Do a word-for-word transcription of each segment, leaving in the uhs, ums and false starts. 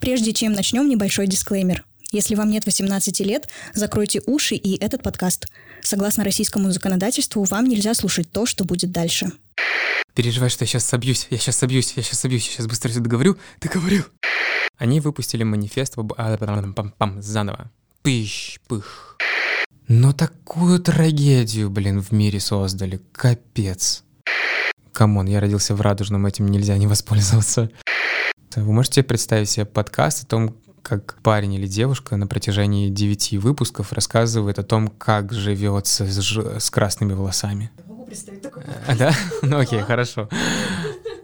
Прежде чем начнем, небольшой дисклеймер. Если вам нет восемнадцати лет, закройте уши и этот подкаст. Согласно российскому законодательству, вам нельзя слушать то, что будет дальше. Переживаешь, что я сейчас собьюсь, я сейчас собьюсь, я сейчас собьюсь, я сейчас быстро все договорю. Ты говорил. Они выпустили манифест об... А, пам-пам, заново. Пыщ-пых. Но такую трагедию, блин, в мире создали. Капец. Камон, я родился в Радужном, этим нельзя не воспользоваться. Вы можете представить себе подкаст о том, как парень или девушка на протяжении девяти выпусков рассказывает о том, как живется с, ж... с красными волосами. Я могу представить такое. А, да? Ну окей, хорошо.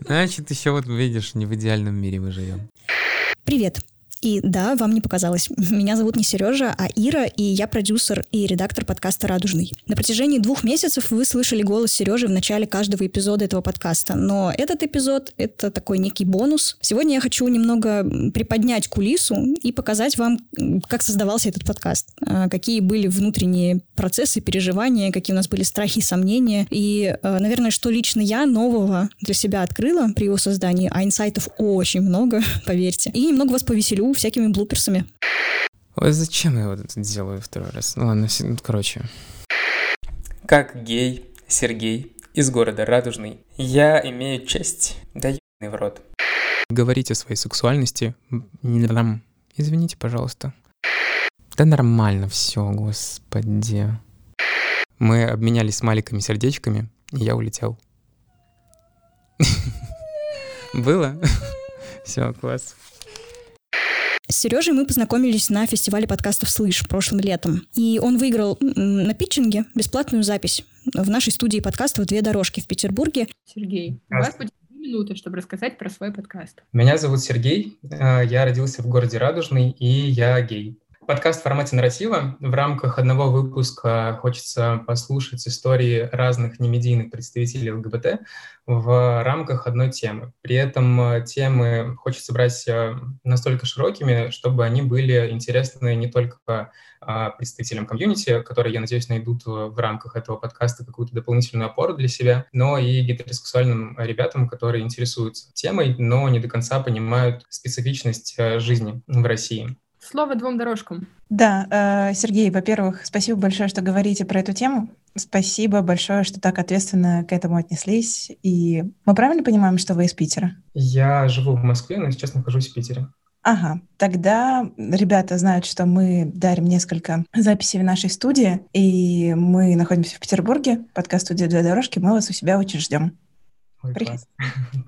Значит, еще вот видишь, не в идеальном мире мы живем. Привет. И да, вам не показалось. Меня зовут не Сережа, а Ира, и я продюсер и редактор подкаста «Радужный». На протяжении двух месяцев вы слышали голос Сережи в начале каждого эпизода этого подкаста, но этот эпизод — это такой некий бонус. Сегодня я хочу немного приподнять кулису и показать вам, как создавался этот подкаст, какие были внутренние процессы, переживания, какие у нас были страхи и сомнения, и, наверное, что лично я нового для себя открыла при его создании, а инсайтов очень много, поверьте, и немного вас повеселю всякими блуперсами. Ой, зачем я его делаю второй раз? Ну ладно, короче. Как гей Сергей из города Радужный, я имею честь, да ебаный в рот. Говорить о своей сексуальности, не нам. Извините, пожалуйста. Да нормально все, господи. Мы обменялись смайликами, сердечками, и я улетел. Было? Все, класс. С Сережей мы познакомились на фестивале подкастов «Слыш» прошлым летом. И он выиграл на питчинге бесплатную запись в нашей студии подкастов «Две дорожки» в Петербурге. Сергей, у вас будет две минуты, чтобы рассказать про свой подкаст. Меня зовут Сергей, я родился в городе Радужный, и я гей. Подкаст в формате нарратива. В рамках одного выпуска хочется послушать истории разных немедийных представителей ЛГБТ в рамках одной темы. При этом темы хочется брать настолько широкими, чтобы они были интересны не только представителям комьюнити, которые, я надеюсь, найдут в рамках этого подкаста какую-то дополнительную опору для себя, но и гетеросексуальным ребятам, которые интересуются темой, но не до конца понимают специфичность жизни в России. Слово двум дорожкам. Да, Сергей, во-первых, спасибо большое, что говорите про эту тему. Спасибо большое, что так ответственно к этому отнеслись. И мы правильно понимаем, что вы из Питера? Я живу в Москве, но сейчас нахожусь в Питере. Ага, тогда ребята знают, что мы дарим несколько записей в нашей студии, и мы находимся в Петербурге, подкаст-студия «Две дорожки», мы вас у себя очень ждем. Привет.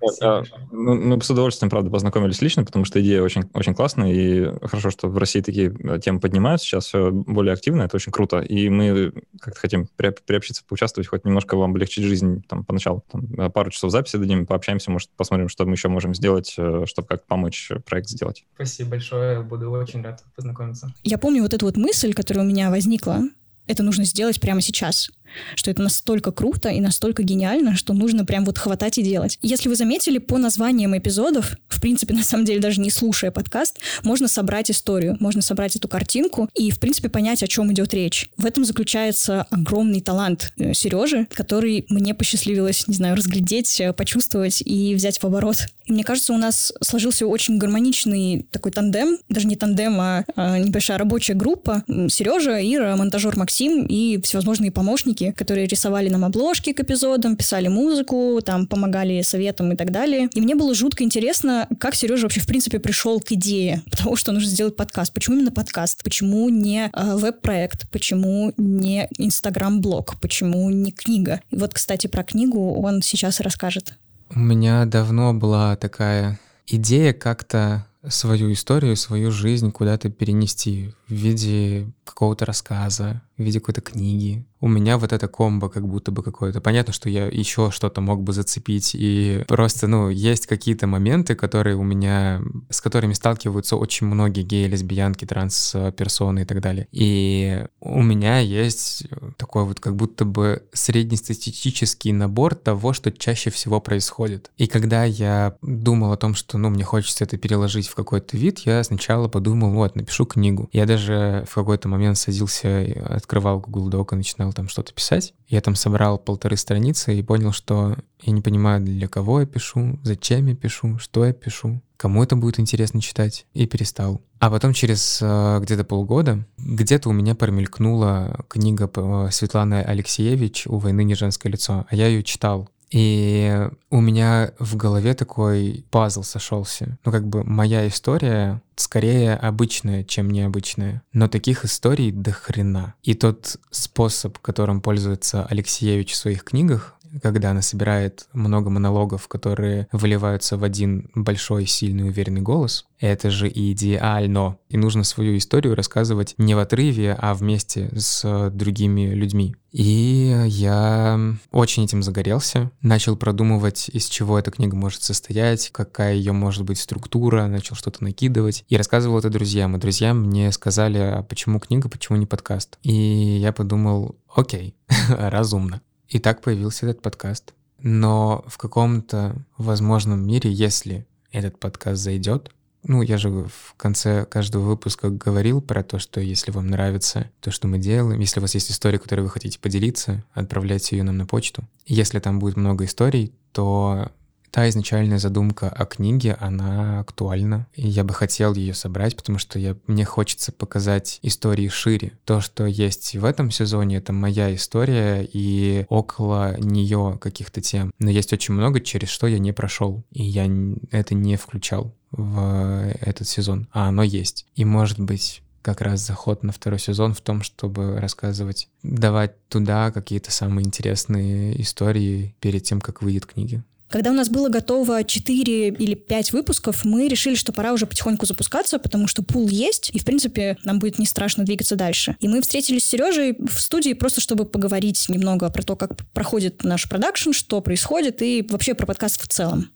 Привет. Ну, мы с удовольствием, правда, познакомились лично, потому что идея очень, очень классная, и хорошо, что в России такие темы поднимаются сейчас все более активно, это очень круто, и мы как-то хотим приобщиться, поучаствовать, хоть немножко вам облегчить жизнь там, поначалу. Там, пару часов записи дадим, пообщаемся, может, посмотрим, что мы еще можем сделать, чтобы как-то помочь проект сделать. Спасибо большое, буду очень рад познакомиться. Я помню вот эту вот мысль, которая у меня возникла, это нужно сделать прямо сейчас, что это настолько круто и настолько гениально, что нужно прям вот хватать и делать. Если вы заметили, по названиям эпизодов, в принципе, на самом деле, даже не слушая подкаст, можно собрать историю, можно собрать эту картинку и, в принципе, понять, о чем идет речь. В этом заключается огромный талант Сережи, который мне посчастливилось, не знаю, разглядеть, почувствовать и взять в оборот. И мне кажется, у нас сложился очень гармоничный такой тандем, даже не тандем, а небольшая рабочая группа. Сережа, Ира, монтажер Максим и всевозможные помощники, которые рисовали нам обложки к эпизодам, писали музыку, там, помогали советам и так далее. И мне было жутко интересно, как Сережа вообще, в принципе, пришел к идее того, что нужно сделать подкаст. Почему именно подкаст? Почему не э, веб-проект? Почему не инстаграм-блог? Почему не книга? И вот, кстати, про книгу он сейчас расскажет. У меня давно была такая идея как-то свою историю, свою жизнь куда-то перенести в виде какого-то рассказа, в виде какой-то книги. У меня вот эта комбо как будто бы какое-то. Понятно, что я еще что-то мог бы зацепить, и просто, ну, есть какие-то моменты, которые у меня, с которыми сталкиваются очень многие геи, лесбиянки, транс-персоны и так далее. И у меня есть такой вот как будто бы среднестатистический набор того, что чаще всего происходит. И когда я думал о том, что, ну, мне хочется это переложить в какой-то вид, я сначала подумал, вот, напишу книгу. Я даже в какой-то момент садился, открывал Google Doc и начинал там что-то писать. Я там собрал полторы страницы и понял, что я не понимаю, для кого я пишу, зачем я пишу, что я пишу. кому это будет интересно читать, и перестал. А потом через э, где-то полгода где-то у меня промелькнула книга Светланы Алексеевич «У войны не женское лицо», а я ее читал. И у меня в голове такой пазл сошелся. Ну, как бы моя история скорее обычная, чем необычная. Но таких историй до хрена. И тот способ, которым пользуется Алексеевич в своих книгах, когда она собирает много монологов, которые выливаются в один большой, сильный, уверенный голос, это же идеально. И нужно свою историю рассказывать не в отрыве, а вместе с другими людьми. И я очень этим загорелся, начал продумывать, из чего эта книга может состоять, какая ее может быть структура, начал что-то накидывать. И рассказывал это друзьям, и друзья мне сказали, а почему книга, почему не подкаст? И я подумал, окей, разумно. И так появился этот подкаст. Но в каком-то возможном мире, если этот подкаст зайдет, ну, я же в конце каждого выпуска говорил про то, что если вам нравится то, что мы делаем, если у вас есть история, которой вы хотите поделиться, отправляйте ее нам на почту. Если там будет много историй, то та изначальная задумка о книге, она актуальна. И я бы хотел ее собрать, потому что я, мне хочется показать истории шире. То, что есть в этом сезоне, это моя история и около нее каких-то тем. Но есть очень много, через что я не прошел. И я это не включал в этот сезон. А оно есть. И, может быть, как раз заход на второй сезон в том, чтобы рассказывать, давать туда какие-то самые интересные истории перед тем, как выйдет книга. Когда у нас было готово четыре или пять выпусков, мы решили, что пора уже потихоньку запускаться, потому что пул есть, и, в принципе, нам будет не страшно двигаться дальше. И мы встретились с Сережей в студии просто, чтобы поговорить немного про то, как проходит наш продакшн, что происходит, и вообще про подкаст в целом.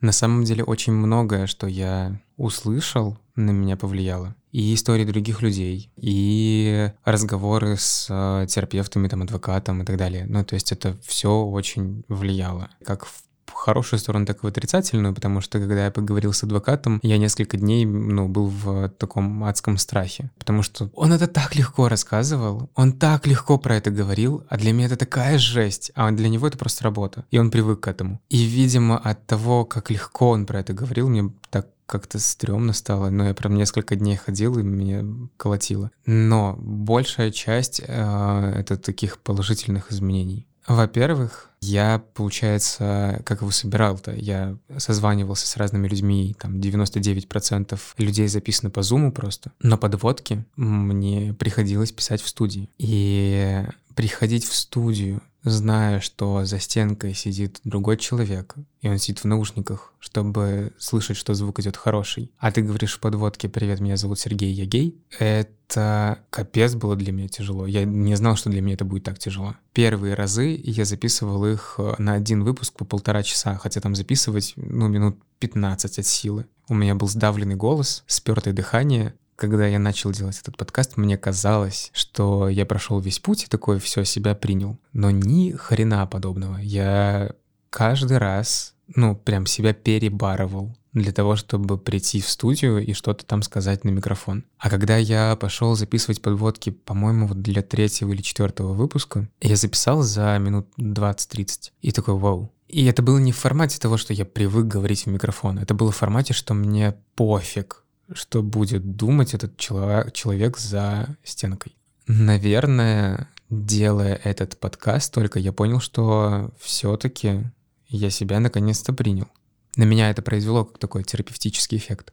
На самом деле, очень многое, что я услышал, на меня повлияло. И истории других людей, и разговоры с терапевтами, там, адвокатом и так далее. Ну, то есть это все очень влияло. Как в хорошую сторону, так и в отрицательную, потому что, когда я поговорил с адвокатом, я несколько дней, ну, был в таком адском страхе, потому что он это так легко рассказывал, он так легко про это говорил, а для меня это такая жесть, а для него это просто работа, и он привык к этому. И, видимо, от того, как легко он про это говорил, мне так как-то стрёмно стало, но я прям несколько дней ходил, и меня колотило. Но большая часть э, это таких положительных изменений. Во-первых, я, получается, как его собирал-то, я созванивался с разными людьми, там девяносто девять процентов людей записано по Zoom просто, но подводки мне приходилось писать в студии. И приходить в студию, зная, что за стенкой сидит другой человек, и он сидит в наушниках, чтобы слышать, что звук идет хороший, а ты говоришь в подводке «Привет, меня зовут Сергей, я гей», это капец было для меня тяжело. Я не знал, что для меня это будет так тяжело. Первые разы я записывал их на один выпуск по полтора часа, хотя там записывать, ну, минут пятнадцать от силы. У меня был сдавленный голос, спёртое дыхание. Когда я начал делать этот подкаст, мне казалось, что я прошел весь путь и такой все себя принял. Но ни хрена подобного. Я каждый раз, ну, прям себя перебарывал для того, чтобы прийти в студию и что-то там сказать на микрофон. А когда я пошел записывать подводки, по-моему, вот для третьего или четвертого выпуска, я записал за минут двадцать-тридцать. И такой вау. И это было не в формате того, что я привык говорить в микрофон. Это было в формате, что мне пофиг, что будет думать этот человек, человек за стенкой. Наверное, делая этот подкаст, только я понял, что все-таки я себя наконец-то принял. На меня это произвело как такой терапевтический эффект.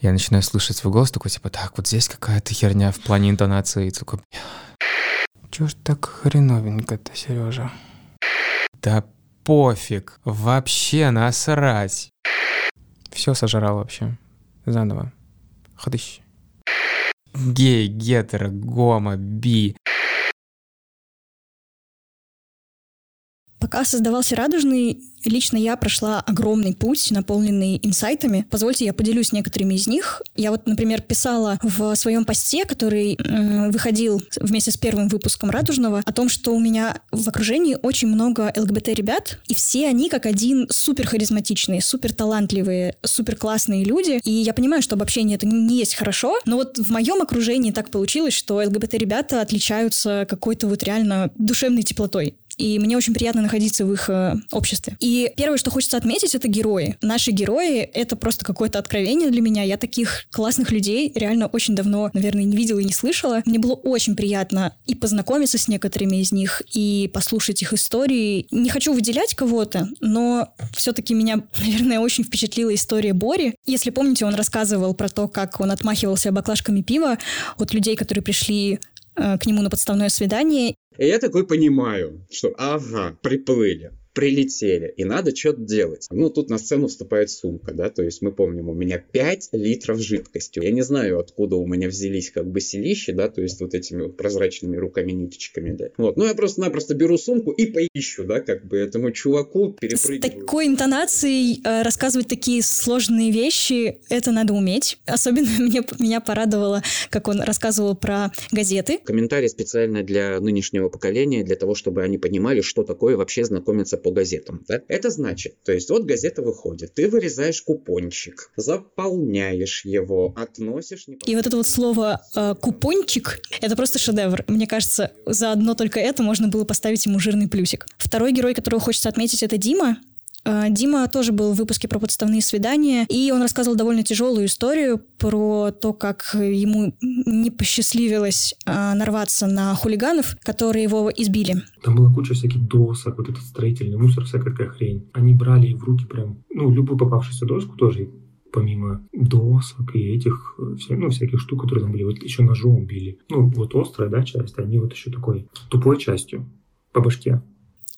Я начинаю слышать свой голос, такой типа, так, вот здесь какая-то херня в плане интонации. Такой, чё ж так хреновенько-то, Сережа? Да пофиг, вообще насрать. Все сожрал вообще. Заново. Ходыщ. Гей, гетеро, гомо, би. Пока создавался «Радужный», лично я прошла огромный путь, наполненный инсайтами. Позвольте, я поделюсь некоторыми из них. Я вот, например, писала в своем посте, который э, выходил вместе с первым выпуском «Радужного», о том, что у меня в окружении очень много эл гэ бэ тэ-ребят, и все они как один супер харизматичные, супер талантливые, супер классные люди. И я понимаю, что обобщение это не есть хорошо, но вот в моем окружении так получилось, что эл гэ бэ тэ-ребята отличаются какой-то вот реально душевной теплотой. и мне очень приятно находиться в их э, обществе. И первое, что хочется отметить, это герои. Наши герои — это просто какое-то откровение для меня. Я таких классных людей реально очень давно, наверное, не видела и не слышала. Мне было очень приятно и познакомиться с некоторыми из них, и послушать их истории. Не хочу выделять кого-то, но все-таки меня, наверное, очень впечатлила история Бори. Если помните, он рассказывал про то, как он отмахивался баклажками пива от людей, которые пришли э, к нему на подставное свидание. И я такой понимаю, что ага, приплыли, прилетели, и надо что-то делать. Ну, тут на сцену вступает сумка, да, то есть мы помним, у меня пять литров жидкости. Я не знаю, откуда у меня взялись как бы селищи, да, то есть вот этими вот прозрачными руками-ниточками, да. Вот, ну, я просто-напросто беру сумку и поищу, да, как бы этому чуваку перепрыгиваю. С такой интонацией э, рассказывать такие сложные вещи, это надо уметь. Особенно мне, меня порадовало, как он рассказывал про газеты. Комментарий специально для нынешнего поколения, для того, чтобы они понимали, что такое вообще знакомиться по газетам. Да? Это значит, то есть вот газета выходит, ты вырезаешь купончик, заполняешь его, относишь... Непосредственно... И вот это вот слово э, «купончик» — это просто шедевр. Мне кажется, за одно только это можно было поставить ему жирный плюсик. Второй герой, которого хочется отметить, это Дима. Дима тоже был в выпуске про подставные свидания, и он рассказывал довольно тяжелую историю про то, как ему не посчастливилось нарваться на хулиганов, которые его избили. Там была куча всяких досок, вот этот строительный мусор, всякая такая хрень. Они брали в руки прям, ну, любую попавшуюся доску тоже, помимо досок и этих, ну, всяких штук, которые там были, вот еще ножом били. Ну, вот острая, да, часть, они вот еще такой тупой частью по башке.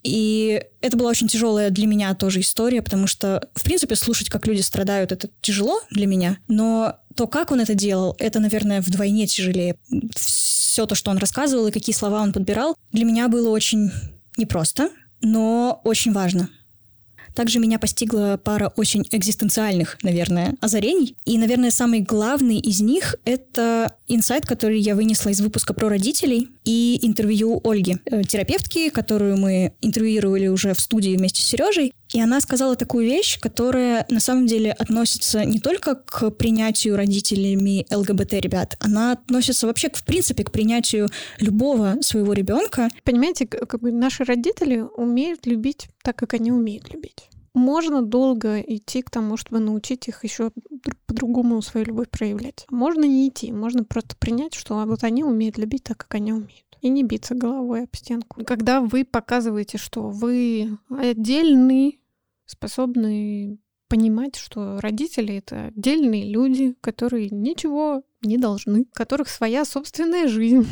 И это была очень тяжелая для меня тоже история, потому что, в принципе, слушать, как люди страдают, это тяжело для меня, но то, как он это делал, это, наверное, вдвойне тяжелее. Все то, что он рассказывал и какие слова он подбирал, для меня было очень непросто, но очень важно. Также меня постигла пара очень экзистенциальных, наверное, озарений. И, наверное, самый главный из них — это инсайт, который я вынесла из выпуска про родителей и интервью Ольги, терапевтки, которую мы интервьюировали уже в студии вместе с Сережей. И она сказала такую вещь, которая на самом деле относится не только к принятию родителями ЛГБТ-ребят, она относится вообще, в принципе, к принятию любого своего ребенка. Понимаете, как бы наши родители умеют любить так, как они умеют любить. Можно долго идти к тому, чтобы научить их еще по-другому свою любовь проявлять. Можно не идти, можно просто принять, что вот они умеют любить так, как они умеют. И не биться головой об стенку. Когда вы показываете, что вы отдельный, способны понимать, что родители — это отдельные люди, которые ничего не должны, у которых своя собственная жизнь,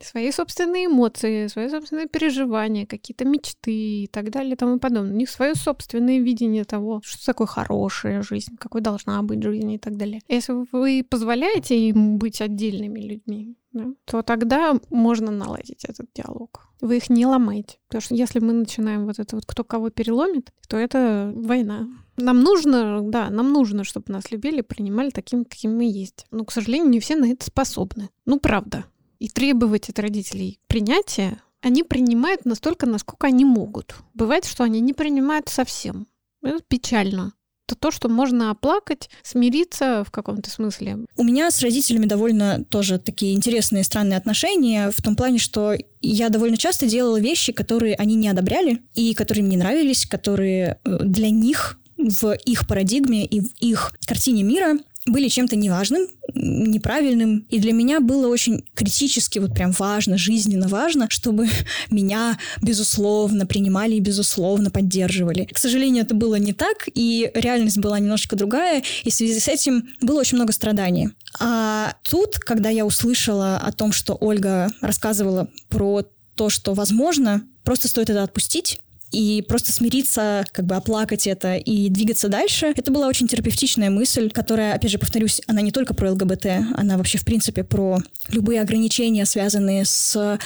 свои собственные эмоции, свои собственные переживания, какие-то мечты и так далее и тому подобное. У них свое собственное видение того, что такое хорошая жизнь, какой должна быть жизнь и так далее. Если вы позволяете им быть отдельными людьми, да, то тогда можно наладить этот диалог. Вы их не ломаете. Потому что если мы начинаем вот это вот кто кого переломит, то это война. Нам нужно, да, нам нужно, чтобы нас любили, принимали такими, какими мы есть. Но, к сожалению, не все на это способны. Ну, правда. И требовать от родителей принятия, они принимают настолько, насколько они могут. Бывает, что они не принимают совсем. Это печально. Это то, что можно оплакать, смириться в каком-то смысле. У меня с родителями довольно тоже такие интересные, странные отношения, в том плане, что я довольно часто делала вещи, которые они не одобряли, и которые мне не нравились, которые для них в их парадигме и в их картине мира были чем-то неважным, неправильным. И для меня было очень критически, вот прям важно, жизненно важно, чтобы меня, безусловно, принимали и, безусловно, поддерживали. К сожалению, это было не так, и реальность была немножко другая, и в связи с этим было очень много страданий. А тут, когда я услышала о том, что Ольга рассказывала про то, что возможно, просто стоит это отпустить, и просто смириться, как бы оплакать это и двигаться дальше. Это была очень терапевтичная мысль, которая, опять же, повторюсь, она не только про ЛГБТ, она вообще, в принципе, про любые ограничения, связанные с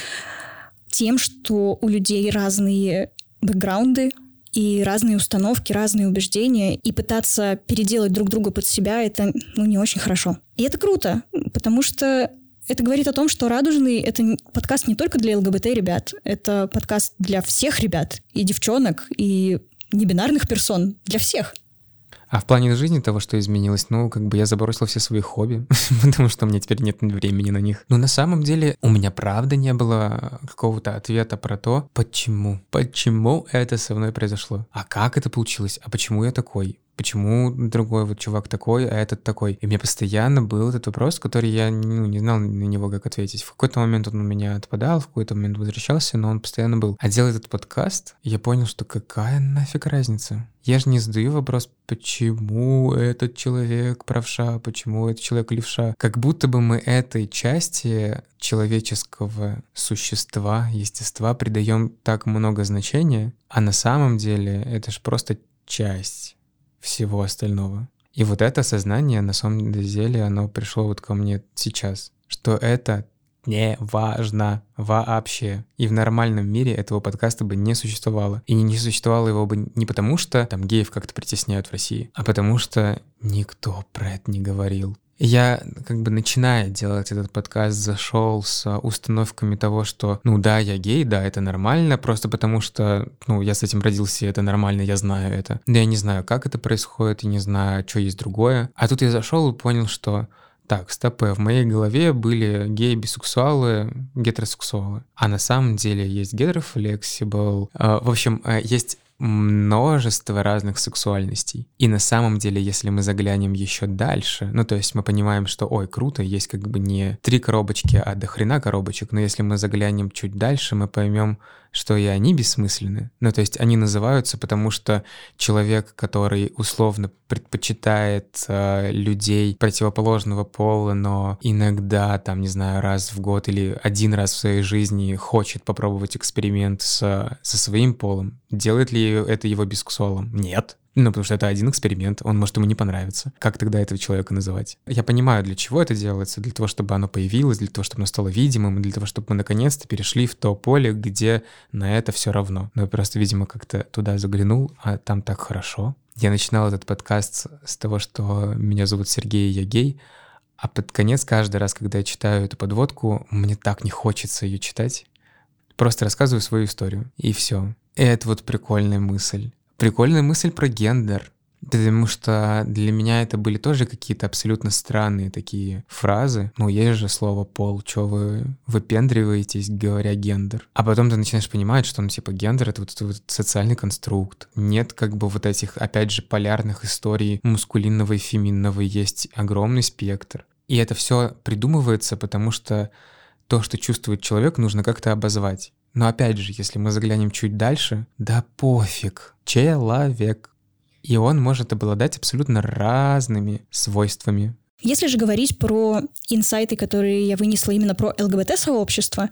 тем, что у людей разные бэкграунды и разные установки, разные убеждения, и пытаться переделать друг друга под себя — это, ну, не очень хорошо. И это круто, потому что это говорит о том, что «Радужный» — это подкаст не только для ЛГБТ-ребят, это подкаст для всех ребят, и девчонок, и небинарных персон, для всех. А в плане жизни того, что изменилось, ну, как бы я забросил все свои хобби, потому что у меня теперь нет времени на них. Но на самом деле у меня правда не было какого-то ответа про то, почему, почему это со мной произошло, а как это получилось, а почему я такой. Почему другой вот чувак такой, а этот такой? И у меня постоянно был этот вопрос, который я ну, не знал на него, как ответить. В какой-то момент он у меня отпадал, в какой-то момент возвращался, но он постоянно был. А делая этот подкаст, я понял, что какая нафиг разница? Я же не задаю вопрос, почему этот человек правша, почему этот человек левша. Как будто бы мы этой части человеческого существа, естества придаем так много значения, а на самом деле это же просто часть всего остального. И вот это осознание, на самом деле, оно пришло вот ко мне сейчас, что это не важно вообще. И в нормальном мире этого подкаста бы не существовало. И не существовало его бы не потому, что там геев как-то притесняют в России, а потому что никто про это не говорил. Я, как бы начиная делать этот подкаст, зашел с установками того, что, ну да, я гей, да, это нормально, просто потому что, ну, я с этим родился, и это нормально, я знаю это. Да я не знаю, как это происходит, и не знаю, что есть другое. А тут я зашел и понял, что так, стоп, в моей голове были геи, бисексуалы, гетеросексуалы. А на самом деле есть гетерофлексибл, в общем, есть множество разных сексуальностей. И на самом деле, если мы заглянем еще дальше, ну то есть мы понимаем, что ой, круто, есть как бы не три коробочки, а до хрена коробочек, но если мы заглянем чуть дальше, мы поймем, что и они бессмысленны. Ну то есть они называются, потому что человек, который условно предпочитает э, людей противоположного пола, но иногда, там, не знаю, раз в год или один раз в своей жизни хочет попробовать эксперимент со, со своим полом, делает ли это его бисексуалом? Нет. Ну, потому что это один эксперимент, он может ему не понравиться. Как тогда этого человека называть? Я понимаю, для чего это делается, для того, чтобы оно появилось, для того, чтобы оно стало видимым, для того, чтобы мы наконец-то перешли в то поле, где на это все равно. Но я просто, видимо, как-то туда заглянул, а там так хорошо. Я начинал этот подкаст с того, что меня зовут Сергей, я гей, а под конец каждый раз, когда я читаю эту подводку, мне так не хочется ее читать. Просто рассказываю свою историю, и все. И это вот прикольная мысль. Прикольная мысль про гендер. Потому что для меня это были тоже какие-то абсолютно странные такие фразы. Ну, есть же слово «пол», что вы выпендриваетесь, говоря «гендер». А потом ты начинаешь понимать, что, ну, типа, гендер — это вот, вот социальный конструкт. Нет как бы вот этих, опять же, полярных историй мускулинного и феминного. Есть огромный спектр. И это все придумывается, потому что то, что чувствует человек, нужно как-то обозвать. Но опять же, если мы заглянем чуть дальше, да пофиг, человек. И он может обладать абсолютно разными свойствами. Если же говорить про инсайты, которые я вынесла именно про эл гэ бэ тэ-сообщество,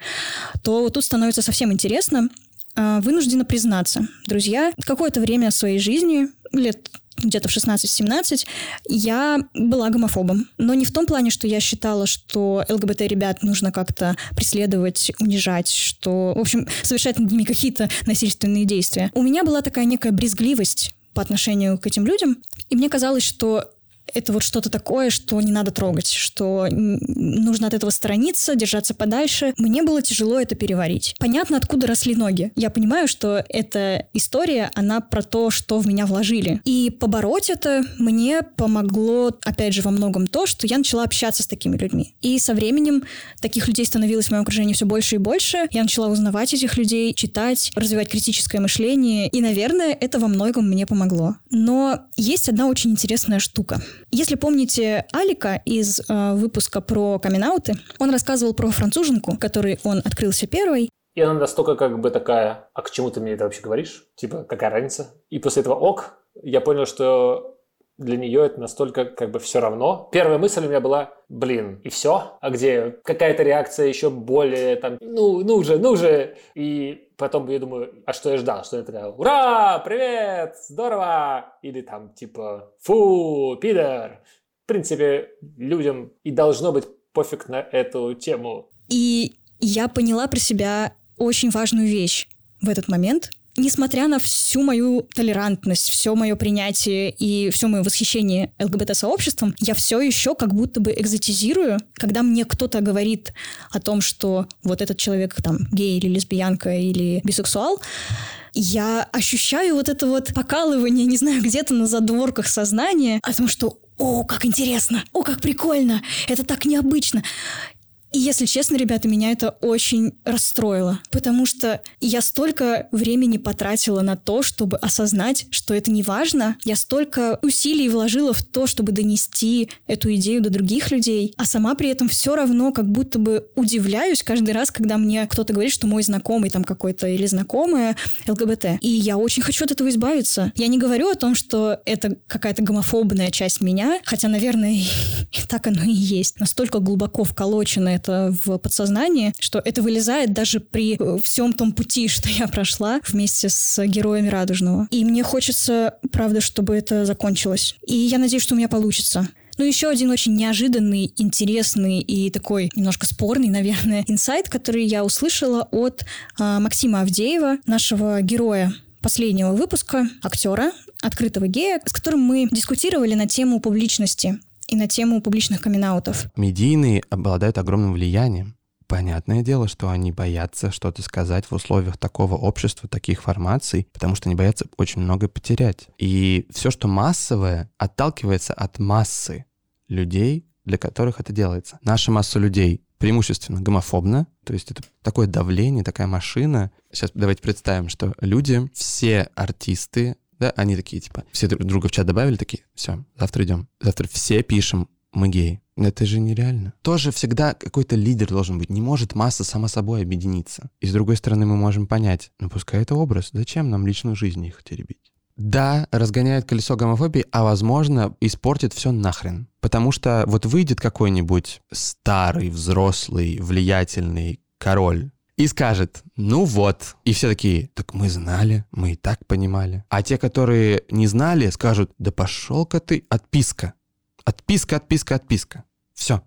то тут становится совсем интересно. Вынуждена признаться, друзья, какое-то время своей жизни, лет где-то в шестнадцать-семнадцать, я была гомофобом. Но не в том плане, что я считала, что эл гэ бэ тэ-ребят нужно как-то преследовать, унижать, что, в общем, совершать над ними какие-то насильственные действия. У меня была такая некая брезгливость по отношению к этим людям, и мне казалось, что это вот что-то такое, что не надо трогать, что нужно от этого сторониться, держаться подальше. Мне было тяжело это переварить. Понятно, откуда росли ноги. Я понимаю, что эта история, она про то, что в меня вложили. И побороть это мне помогло, опять же, во многом то, что я начала общаться с такими людьми. И со временем таких людей становилось в моем окружении все больше и больше. Я начала узнавать этих людей, читать, развивать критическое мышление. И, наверное, это во многом мне помогло. Но есть одна очень интересная штука. Если помните Алика из э, выпуска про камин-ауты, он рассказывал про француженку, которой он открылся первой. И она настолько как бы такая: а к чему ты мне это вообще говоришь? Типа, какая разница? И после этого ок, я понял, что для нее это настолько как бы все равно. Первая мысль у меня была: блин, и все? А где какая-то реакция еще более там, ну, ну же, ну же. И потом я думаю, а что я ждал? Что я такая: ура, привет, здорово. Или там типа: фу, пидор. В принципе, людям и должно быть пофиг на эту тему. И я поняла про себя очень важную вещь в этот момент, Несмотря на всю мою толерантность, все мое принятие и все мое восхищение ЛГБТ-сообществом, я все еще как будто бы экзотизирую, когда мне кто-то говорит о том, что вот этот человек там гей или лесбиянка или бисексуал, я ощущаю вот это вот покалывание, не знаю, где-то на задворках сознания о том, что «О, как интересно! О, как прикольно! Это так необычно!» И, если честно, ребята, меня это очень расстроило, потому что я столько времени потратила на то, чтобы осознать, что это не важно. Я столько усилий вложила в то, чтобы донести эту идею до других людей, а сама при этом все равно как будто бы удивляюсь каждый раз, когда мне кто-то говорит, что мой знакомый там какой-то или знакомая ЛГБТ. И я очень хочу от этого избавиться. Я не говорю о том, что это какая-то гомофобная часть меня, хотя, наверное, и так оно и есть. Настолько глубоко вколочено это в подсознании, что это вылезает даже при всем том пути, что я прошла вместе с героями «Радужного». И мне хочется, правда, чтобы это закончилось. И я надеюсь, что у меня получится. Ну, еще один очень неожиданный, интересный и такой немножко спорный, наверное, инсайт, который я услышала от э, Максима Авдеева, нашего героя последнего выпуска, актера, открытого гея, с которым мы дискутировали на тему публичности и на тему публичных камин-аутов. Медийные обладают огромным влиянием. Понятное дело, что они боятся что-то сказать в условиях такого общества, таких формаций, потому что они боятся очень много потерять. И все, что массовое, отталкивается от массы людей, для которых это делается. Наша масса людей преимущественно гомофобна, то есть это такое давление, такая машина. Сейчас давайте представим, что люди, все артисты, да, они такие, типа, все друг друга в чат добавили, такие, все, завтра идем. Завтра все пишем, мы геи. Это же нереально. Тоже всегда какой-то лидер должен быть. Не может масса сама собой объединиться. И с другой стороны, мы можем понять, ну пускай это образ, зачем нам личную жизнь их теребить? Да, разгоняет колесо гомофобии, а, возможно, испортит все нахрен. Потому что вот выйдет какой-нибудь старый, взрослый, влиятельный король, и скажет, ну вот. И все такие, так мы знали, мы и так понимали. А те, которые не знали, скажут, да пошел-ка ты, отписка. Отписка, отписка, отписка. Все.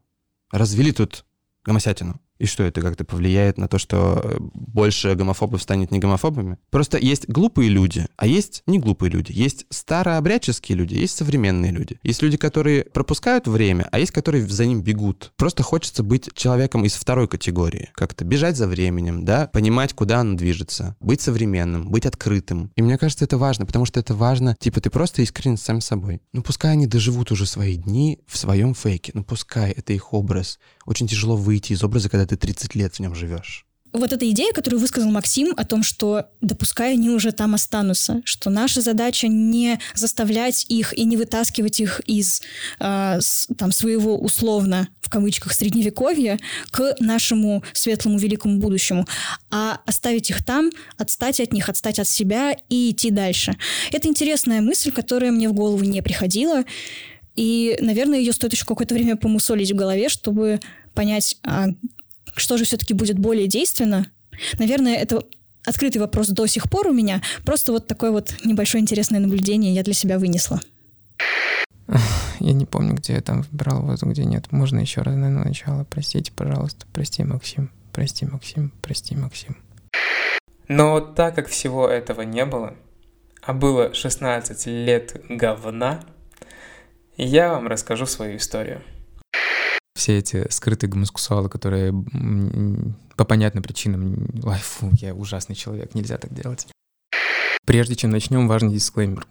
Развели тут гомосятину. И что, это как-то повлияет на то, что больше гомофобов станет не гомофобами? Просто есть глупые люди, а есть не глупые люди. Есть старообрядческие люди, есть современные люди. Есть люди, которые пропускают время, а есть, которые за ним бегут. Просто хочется быть человеком из второй категории. Как-то бежать за временем, да, понимать, куда оно движется. Быть современным, быть открытым. И мне кажется, это важно, потому что это важно. Типа ты просто искренен сам собой. Ну пускай они доживут уже свои дни в своем фейке. Ну пускай это их образ. Очень тяжело выйти из образа, когда ты тридцать лет в нем живешь. Вот эта идея, которую высказал Максим, о том, что да пускай они уже там останутся, что наша задача не заставлять их и не вытаскивать их из э, с, там, своего условно, в кавычках, средневековья к нашему светлому великому будущему, а оставить их там, отстать от них, отстать от себя и идти дальше. Это интересная мысль, которая мне в голову не приходила, и, наверное, ее стоит еще какое-то время помусолить в голове, чтобы понять, а что же все-таки будет более действенно. Наверное, это открытый вопрос до сих пор у меня. Просто вот такое вот небольшое интересное наблюдение я для себя вынесла. Я не помню, где я там выбирал воздух, где нет. Можно еще раз на начало? Простите, пожалуйста. Прости, Максим. Прости, Максим. Прости, Максим. Но так как всего этого не было, а было шестнадцать лет говна, я вам расскажу свою историю. Все эти скрытые гомосексуалы, которые по понятным причинам... Ай, фу, я ужасный человек, нельзя так делать. Прежде чем начнем, важный дисклеймер.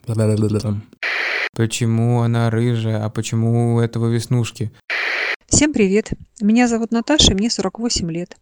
Почему она рыжая, а почему у этого веснушки? Всем привет. Меня зовут Наташа, мне сорок восемь лет.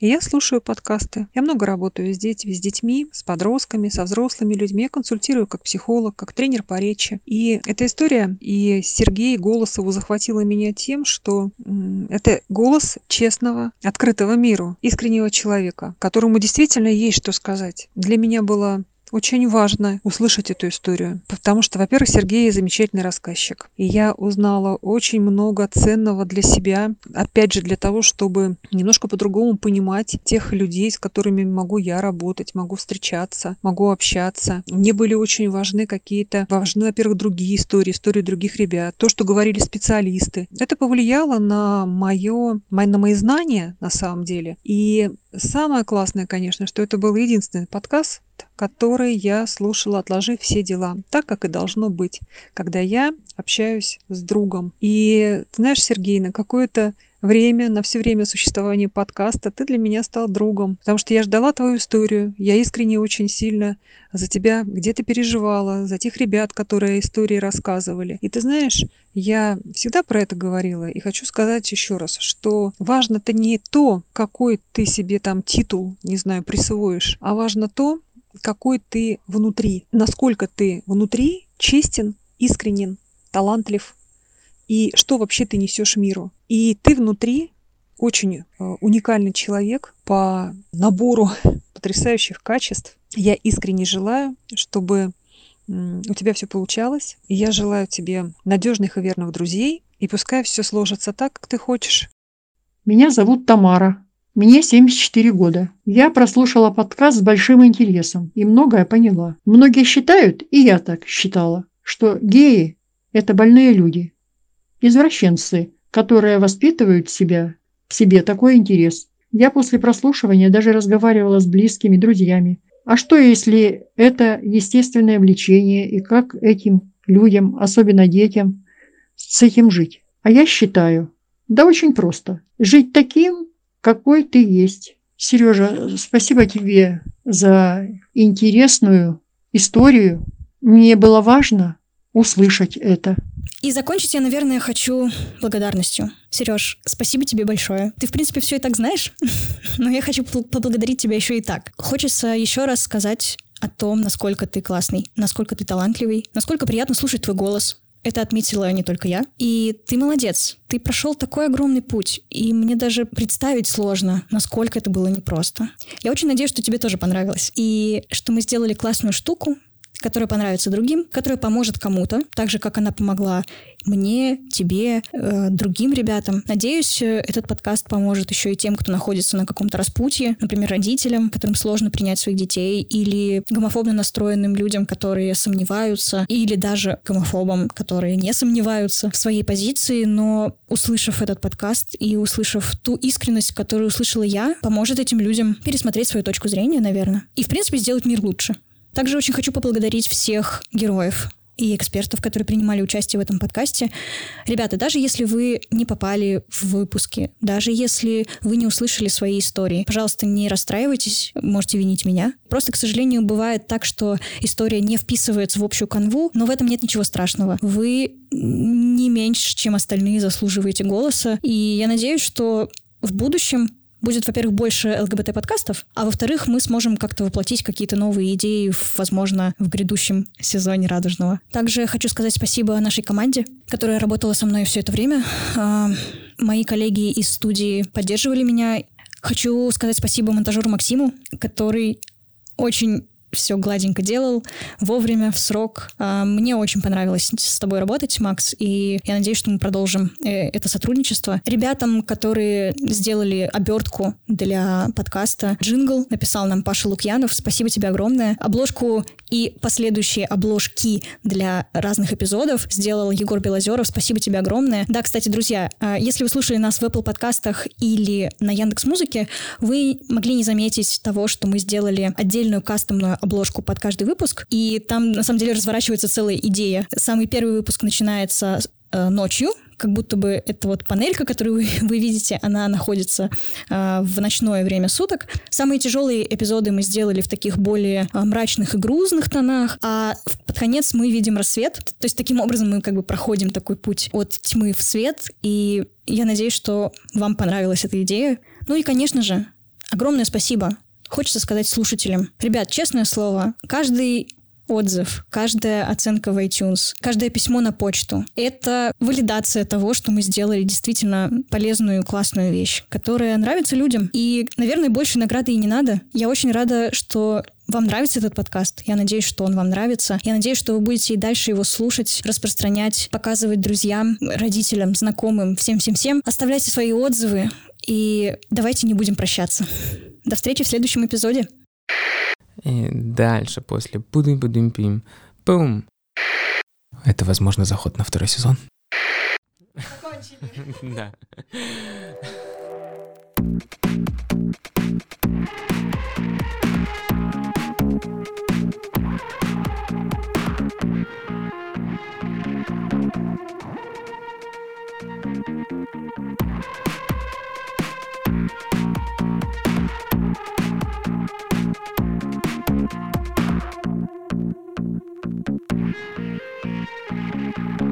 И я слушаю подкасты. Я много работаю с детьми, с детьми, с подростками, со взрослыми людьми. Я консультирую как психолог, как тренер по речи. И эта история и Сергея Голосова захватила меня тем, что м- это голос честного, открытого миру, искреннего человека, которому действительно есть что сказать. Для меня было... очень важно услышать эту историю, потому что, во-первых, Сергей замечательный рассказчик. И я узнала очень много ценного для себя, опять же, для того, чтобы немножко по-другому понимать тех людей, с которыми могу я работать, могу встречаться, могу общаться. Мне были очень важны какие-то, важны, во-первых, другие истории, истории других ребят, то, что говорили специалисты. Это повлияло на, мое, на мои знания, на самом деле, и Самое классное, конечно, что это был единственный подкаст, который я слушала, отложив все дела, так, как и должно быть, когда я общаюсь с другом. И, знаешь, Сергей, на какое-то время, на все время существования подкаста ты для меня стал другом, потому что я ждала твою историю, я искренне очень сильно за тебя где-то переживала, за тех ребят, которые истории рассказывали. И ты знаешь, я всегда про это говорила и хочу сказать еще раз, что важно-то не то, какой ты себе там титул, не знаю, присвоишь, а важно то, какой ты внутри, насколько ты внутри честен, искренен, талантлив и что вообще ты несешь миру. И ты внутри очень уникальный человек по набору потрясающих качеств. Я искренне желаю, чтобы у тебя все получалось. И я желаю тебе надежных и верных друзей. И пускай все сложится так, как ты хочешь. Меня зовут Тамара. Мне семьдесят четыре года. Я прослушала подкаст с большим интересом и многое поняла. Многие считают, и я так считала, что геи – это больные люди, извращенцы, которые воспитывают себя, в себе такой интерес. Я после прослушивания даже разговаривала с близкими, друзьями. А что, если это естественное влечение, и как этим людям, особенно детям, с этим жить? А я считаю, да очень просто. Жить таким, какой ты есть. Сережа, спасибо тебе за интересную историю. Мне было важно услышать это. И закончить я, наверное, хочу благодарностью. Сереж, спасибо тебе большое. Ты, в принципе, все и так знаешь, но я хочу поблагодарить тебя еще и так. Хочется еще раз сказать о том, насколько ты классный, насколько ты талантливый, насколько приятно слушать твой голос. Это отметила не только я. И ты молодец. Ты прошел такой огромный путь. И мне даже представить сложно, насколько это было непросто. Я очень надеюсь, что тебе тоже понравилось. И что мы сделали классную штуку, которая понравится другим, которая поможет кому-то, так же, как она помогла мне, тебе, э, другим ребятам. Надеюсь, этот подкаст поможет еще и тем, кто находится на каком-то распутье, например, родителям, которым сложно принять своих детей, или гомофобно настроенным людям, которые сомневаются, или даже гомофобам, которые не сомневаются в своей позиции, но, услышав этот подкаст и услышав ту искренность, которую услышала я, поможет этим людям пересмотреть свою точку зрения, наверное, и, в принципе, сделать мир лучше. Также очень хочу поблагодарить всех героев и экспертов, которые принимали участие в этом подкасте. Ребята, даже если вы не попали в выпуски, даже если вы не услышали свои истории, пожалуйста, не расстраивайтесь, можете винить меня. Просто, к сожалению, бывает так, что история не вписывается в общую канву, но в этом нет ничего страшного. Вы не меньше, чем остальные, заслуживаете голоса. И я надеюсь, что в будущем будет, во-первых, больше ЛГБТ-подкастов, а во-вторых, мы сможем как-то воплотить какие-то новые идеи, возможно, в грядущем сезоне «Радужного». Также хочу сказать спасибо нашей команде, которая работала со мной все это время. Мои коллеги из студии поддерживали меня. Хочу сказать спасибо монтажеру Максиму, который очень все гладенько делал, вовремя, в срок. Мне очень понравилось с тобой работать, Макс, и я надеюсь, что мы продолжим это сотрудничество. Ребятам, которые сделали обертку для подкаста, джингл написал нам Паша Лукьянов. Спасибо тебе огромное. Обложку и последующие обложки для разных эпизодов сделал Егор Белозеров. Спасибо тебе огромное. Да, кстати, друзья, если вы слушали нас в Apple подкастах или на Яндекс.Музыке, вы могли не заметить того, что мы сделали отдельную кастомную обложку под каждый выпуск, и там, на самом деле, разворачивается целая идея. Самый первый выпуск начинается э, ночью, как будто бы эта вот панелька, которую вы, вы видите, она находится э, в ночное время суток. Самые тяжелые эпизоды мы сделали в таких более э, мрачных и грузных тонах, а под конец мы видим рассвет. То есть таким образом мы как бы проходим такой путь от тьмы в свет, и я надеюсь, что вам понравилась эта идея. Ну и, конечно же, огромное спасибо хочется сказать слушателям. Ребят, честное слово, каждый отзыв, каждая оценка в iTunes, каждое письмо на почту — это валидация того, что мы сделали действительно полезную, классную вещь, которая нравится людям. И, наверное, больше награды и не надо. Я очень рада, что вам нравится этот подкаст. Я надеюсь, что он вам нравится. Я надеюсь, что вы будете и дальше его слушать, распространять, показывать друзьям, родителям, знакомым, всем-всем-всем. Оставляйте свои отзывы и давайте не будем прощаться. До встречи в следующем эпизоде. И дальше после пудым-пудым-пим. Пум. Это, возможно, заход на второй сезон. Закончили. Да. We'll be right back.